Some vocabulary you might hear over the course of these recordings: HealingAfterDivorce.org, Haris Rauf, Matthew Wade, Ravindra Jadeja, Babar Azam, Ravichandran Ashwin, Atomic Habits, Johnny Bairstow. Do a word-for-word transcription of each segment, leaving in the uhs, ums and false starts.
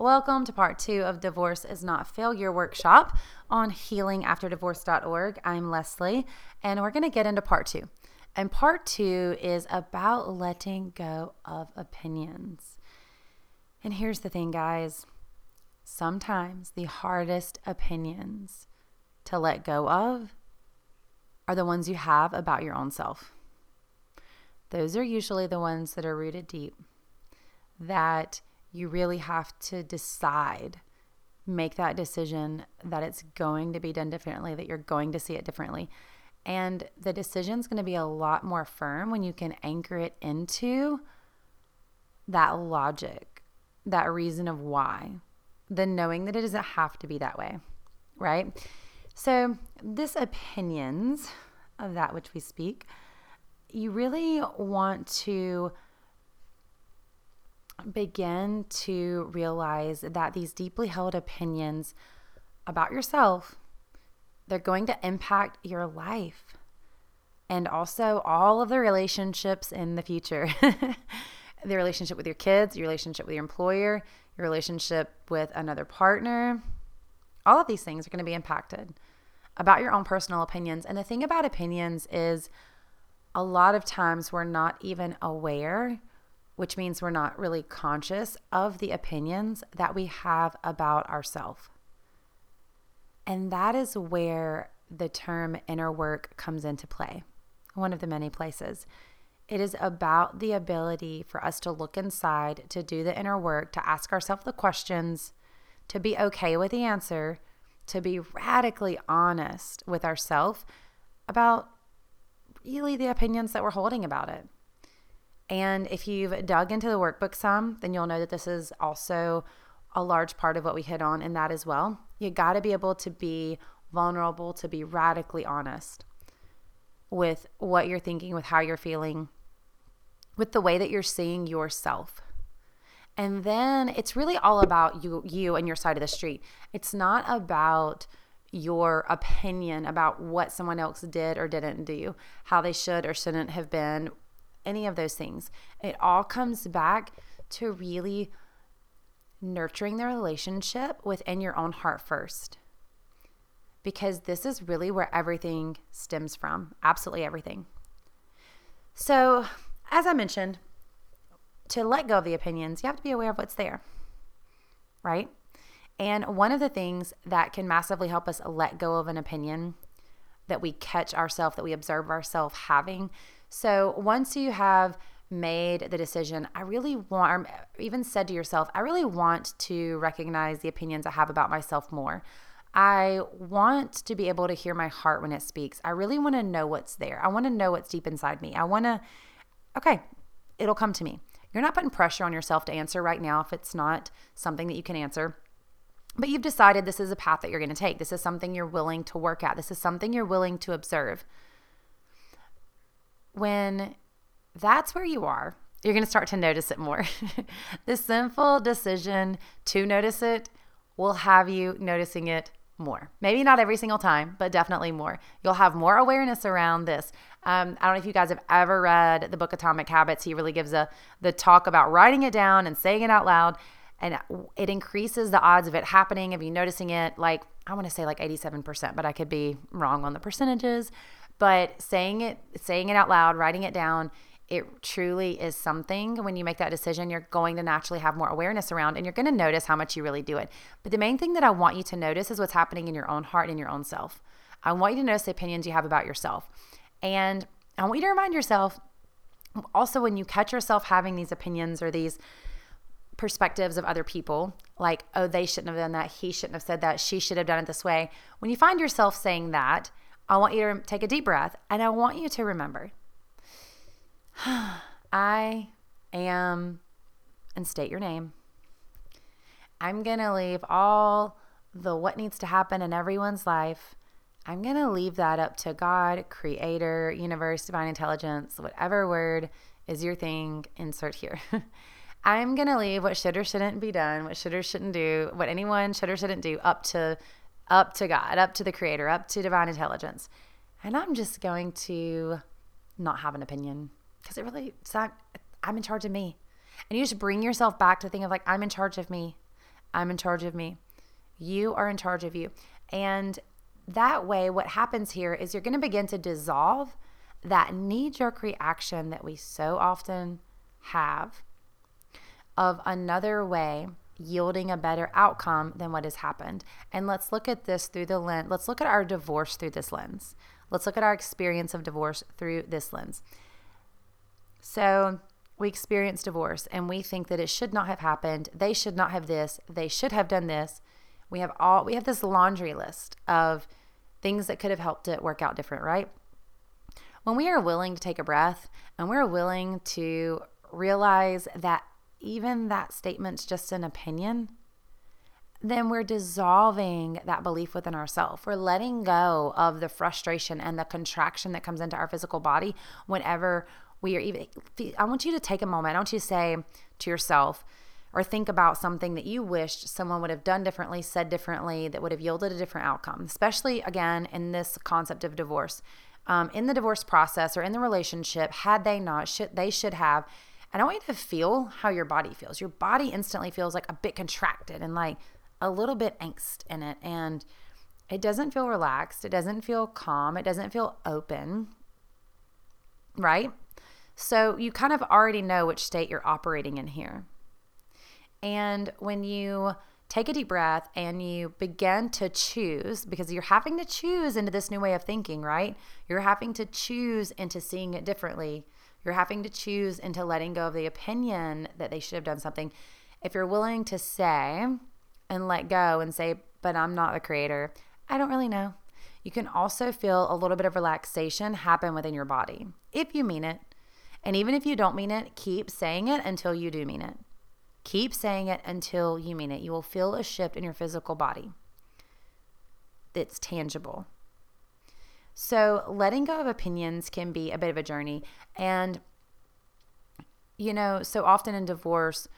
Welcome to part two of Divorce is Not Failure workshop on healing after divorce dot org. I'm Leslie, and we're going to get into part two. And part two is about letting go of opinions. And here's the thing, guys. Sometimes the hardest opinions to let go of are the ones you have about your own self. Those are usually the ones that are rooted deep, that you really have to decide, make that decision that it's going to be done differently, that you're going to see it differently. And the decision's going to be a lot more firm when you can anchor it into that logic, that reason of why, the knowing that it doesn't have to be that way, right? So this opinions of that which we speak, you really want to begin to realize that these deeply held opinions about yourself, they're going to impact your life and also all of the relationships in the future. The relationship with your kids, your relationship with your employer, your relationship with another partner. All of these things are going to be impacted about your own personal opinions. And the thing about opinions is a lot of times we're not even aware, which means we're not really conscious of the opinions that we have about ourselves. And that is where the term inner work comes into play, one of the many places. It is about the ability for us to look inside, to do the inner work, to ask ourselves the questions, to be okay with the answer, to be radically honest with ourselves about really the opinions that we're holding about it. And if you've dug into the workbook some, then you'll know that this is also a large part of what we hit on in that as well. You got to be able to be vulnerable, to be radically honest with what you're thinking, with how you're feeling, with the way that you're seeing yourself. And then it's really all about you, you and your side of the street. It's not about your opinion about what someone else did or didn't do, how they should or shouldn't have been, any of those things. It all comes back to really nurturing the relationship within your own heart first, because this is really where everything stems from, absolutely everything. So, as I mentioned, to let go of the opinions, you have to be aware of what's there, right? And one of the things that can massively help us let go of an opinion that we catch ourselves, that we observe ourselves having. So once you have made the decision, I really want, or even said to yourself, I really want to recognize the opinions I have about myself more. I want to be able to hear my heart when it speaks. I really want to know what's there. I want to know what's deep inside me. I want to, okay, it'll come to me. You're not putting pressure on yourself to answer right now if it's not something that you can answer. But you've decided this is a path that you're going to take. This is something you're willing to work at. This is something you're willing to observe. When that's where you are, you're going to start to notice it more. The sinful decision to notice it will have you noticing it more. Maybe not every single time, but definitely more. You'll have more awareness around this. Um, I don't know if you guys have ever read the book Atomic Habits. He really gives a the talk about writing it down and saying it out loud. And it increases the odds of it happening, of you noticing it, like, I want to say like eighty-seven percent, but I could be wrong on the percentages. But saying it, saying it out loud, writing it down, it truly is something. When you make that decision, you're going to naturally have more awareness around, and you're going to notice how much you really do it. But the main thing that I want you to notice is what's happening in your own heart and your own self. I want you to notice the opinions you have about yourself. And I want you to remind yourself also, when you catch yourself having these opinions or these perspectives of other people, like, oh, they shouldn't have done that, he shouldn't have said that, she should have done it this way. When you find yourself saying that, I want you to take a deep breath, and I want you to remember, I am, and state your name. I'm going to leave all the what needs to happen in everyone's life. I'm going to leave that up to God, Creator, Universe, Divine Intelligence, whatever word is your thing, insert here. I'm going to leave what should or shouldn't be done, what should or shouldn't do, what anyone should or shouldn't do up to up to God, up to the Creator, up to Divine Intelligence. And I'm just going to not have an opinion, because it really, it's not, I'm in charge of me. And you just bring yourself back to the thing of like, I'm in charge of me. I'm in charge of me. You are in charge of you. And that way, what happens here is you're going to begin to dissolve that knee-jerk reaction that we so often have of another way yielding a better outcome than what has happened. And let's look at this through the lens. Let's look at our divorce through this lens. Let's look at our experience of divorce through this lens. So we experience divorce and we think that it should not have happened. They should not have this. They should have done this. We have all, we have this laundry list of things that could have helped it work out different, right? When we are willing to take a breath and we're willing to realize that even that statement's just an opinion, then we're dissolving that belief within ourselves. We're letting go of the frustration and the contraction that comes into our physical body whenever we are even. I want you to take a moment. I want you to say to yourself, or think about something that you wished someone would have done differently, said differently, that would have yielded a different outcome, especially, again, in this concept of divorce. Um, in the divorce process or in the relationship, had they not, should, they should have. And I want you to feel how your body feels. Your body instantly feels like a bit contracted and like a little bit angst in it. And it doesn't feel relaxed. It doesn't feel calm. It doesn't feel open, right? So you kind of already know which state you're operating in here. And when you take a deep breath and you begin to choose, because you're having to choose into this new way of thinking, right? You're having to choose into seeing it differently. You're having to choose into letting go of the opinion that they should have done something. If you're willing to say and let go and say, but I'm not the creator, I don't really know. You can also feel a little bit of relaxation happen within your body if you mean it. And even if you don't mean it, keep saying it until you do mean it. Keep saying it until you mean it. You will feel a shift in your physical body that's tangible. So letting go of opinions can be a bit of a journey. And, you know, so often in divorce,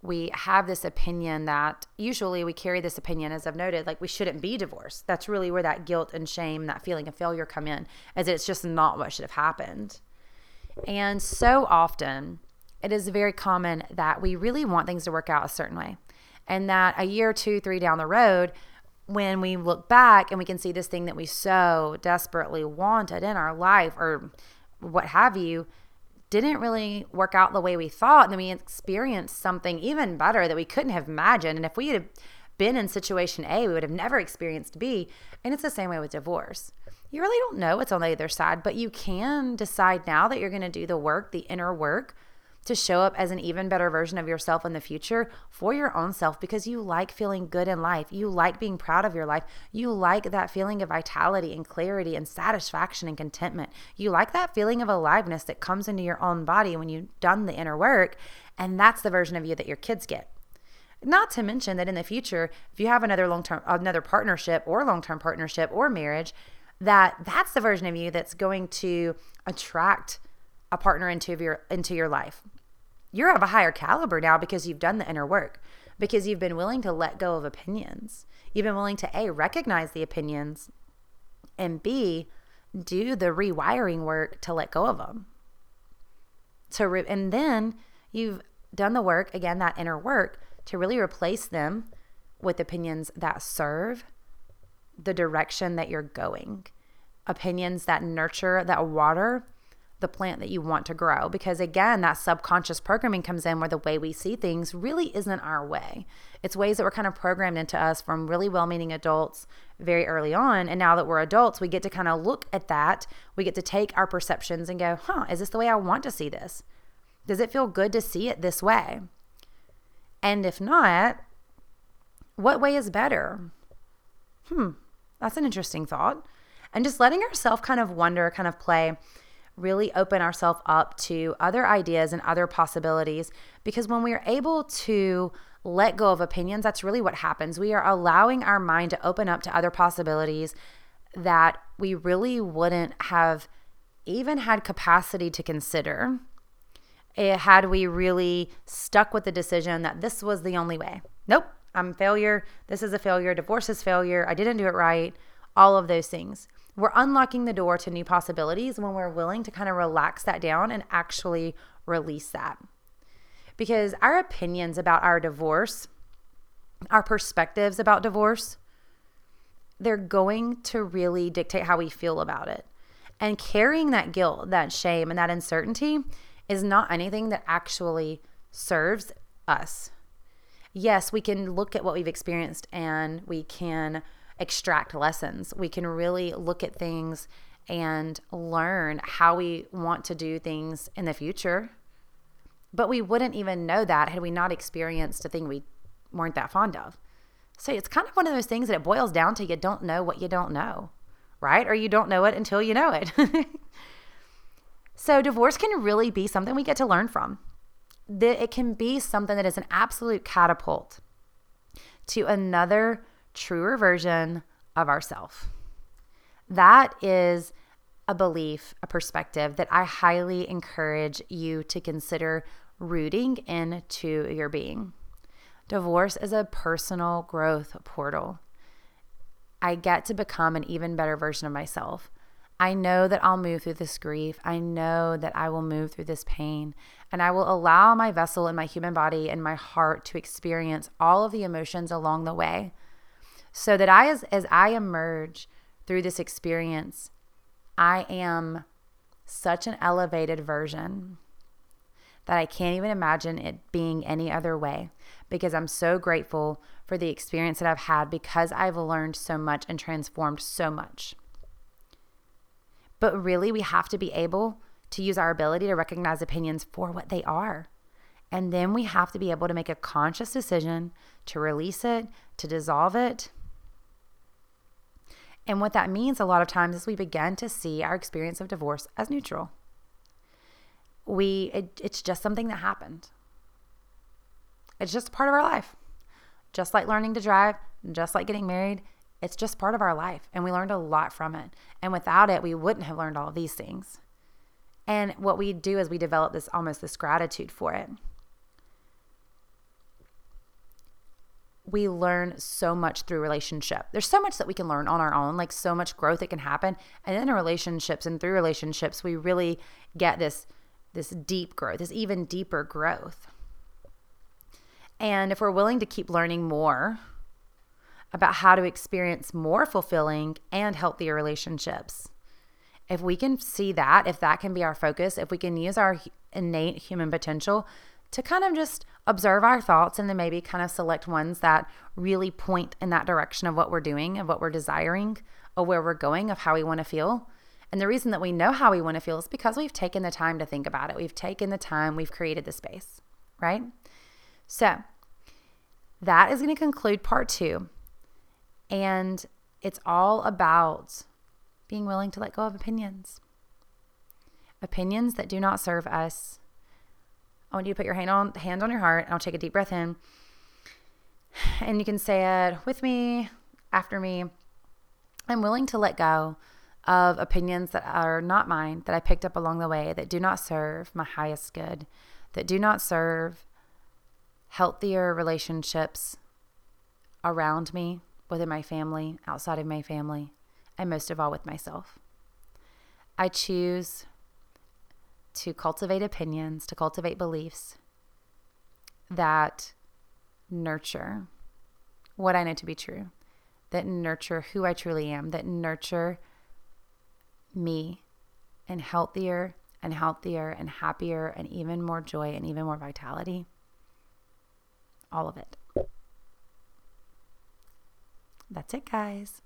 we have this opinion that usually we carry this opinion, as I've noted, like we shouldn't be divorced. That's really where that guilt and shame, that feeling of failure come in, as it's just not what should have happened. And so often, it is very common that we really want things to work out a certain way, and that a year, two, three down the road, when we look back and we can see this thing that we so desperately wanted in our life or what have you, didn't really work out the way we thought, and then we experienced something even better that we couldn't have imagined. And if we had been in situation A, we would have never experienced B. And it's the same way with divorce. You really don't know what's on the other side, but you can decide now that you're going to do the work, the inner work, to show up as an even better version of yourself in the future for your own self, because you like feeling good in life. You like being proud of your life. You like that feeling of vitality and clarity and satisfaction and contentment. You like that feeling of aliveness that comes into your own body when you've done the inner work, and that's the version of you that your kids get. Not to mention that in the future, if you have another long-term, another partnership or long-term partnership or marriage, that that's the version of you that's going to attract a partner into your into your life. You're of a higher caliber now because you've done the inner work, because you've been willing to let go of opinions. You've been willing to A, recognize the opinions, and B, do the rewiring work to let go of them. So, re- and then you've done the work, again, that inner work, to really replace them with opinions that serve the direction that you're going, opinions that nurture, that water the plant that you want to grow. Because again, that subconscious programming comes in where the way we see things really isn't our way. It's ways that were kind of programmed into us from really well-meaning adults very early on. And now that we're adults, we get to kind of look at that. We get to take our perceptions and go, huh, is this the way I want to see this? Does it feel good to see it this way? And if not, what way is better? Hmm, that's an interesting thought. And just letting ourselves kind of wonder, kind of play, really open ourselves up to other ideas and other possibilities, because when we are able to let go of opinions, that's really what happens. We are allowing our mind to open up to other possibilities that we really wouldn't have even had capacity to consider had we really stuck with the decision that this was the only way. Nope, I'm a failure. This is a failure. Divorce is failure. I didn't do it right. All of those things. We're unlocking the door to new possibilities when we're willing to kind of relax that down and actually release that. Because our opinions about our divorce our perspectives about divorce, they're going to really dictate how we feel about it. And carrying that guilt, that shame, and that uncertainty is not anything that actually serves us. Yes, we can look at what we've experienced and we can extract lessons. We can really look at things and learn how we want to do things in the future. But we wouldn't even know that had we not experienced a thing we weren't that fond of. So it's kind of one of those things that it boils down to, you don't know what you don't know, right? Or you don't know it until you know it. So divorce can really be something we get to learn from. It can be something that is an absolute catapult to another truer version of ourselves. That is a belief, a perspective that I highly encourage you to consider rooting into your being. Divorce is a personal growth portal. I get to become an even better version of myself. I know that I'll move through this grief. I know that I will move through this pain, and I will allow my vessel and my human body and my heart to experience all of the emotions along the way, so that I, as, as I emerge through this experience, I am such an elevated version that I can't even imagine it being any other way, because I'm so grateful for the experience that I've had, because I've learned so much and transformed so much. But really, we have to be able to use our ability to recognize opinions for what they are. And then we have to be able to make a conscious decision to release it, to dissolve it. And what that means a lot of times is we begin to see our experience of divorce as neutral. We, it, it's just something that happened. It's just a part of our life. Just like learning to drive, just like getting married, it's just part of our life, and we learned a lot from it. And without it, we wouldn't have learned all of these things. And what we do is we develop this almost this gratitude for it. We learn so much through relationship. There's so much that we can learn on our own, like so much growth that can happen. And in relationships and through relationships, we really get this, this deep growth, this even deeper growth. And if we're willing to keep learning more about how to experience more fulfilling and healthier relationships, if we can see that, if that can be our focus, if we can use our innate human potential to kind of just observe our thoughts and then maybe kind of select ones that really point in that direction of what we're doing, of what we're desiring, of where we're going, of how we want to feel. And the reason that we know how we want to feel is because we've taken the time to think about it. We've taken the time, we've created the space, right? So that is going to conclude part two. And it's all about being willing to let go of opinions. Opinions that do not serve us. I want you to put your hand on, hand on your heart, and I'll take a deep breath in. And you can say it with me, after me. I'm willing to let go of opinions that are not mine, that I picked up along the way, that do not serve my highest good, that do not serve healthier relationships around me, within my family, outside of my family, and most of all with myself. I choose to cultivate opinions, to cultivate beliefs that nurture what I know to be true, that nurture who I truly am, that nurture me in healthier and healthier and happier and even more joy and even more vitality. All of it. That's it, guys.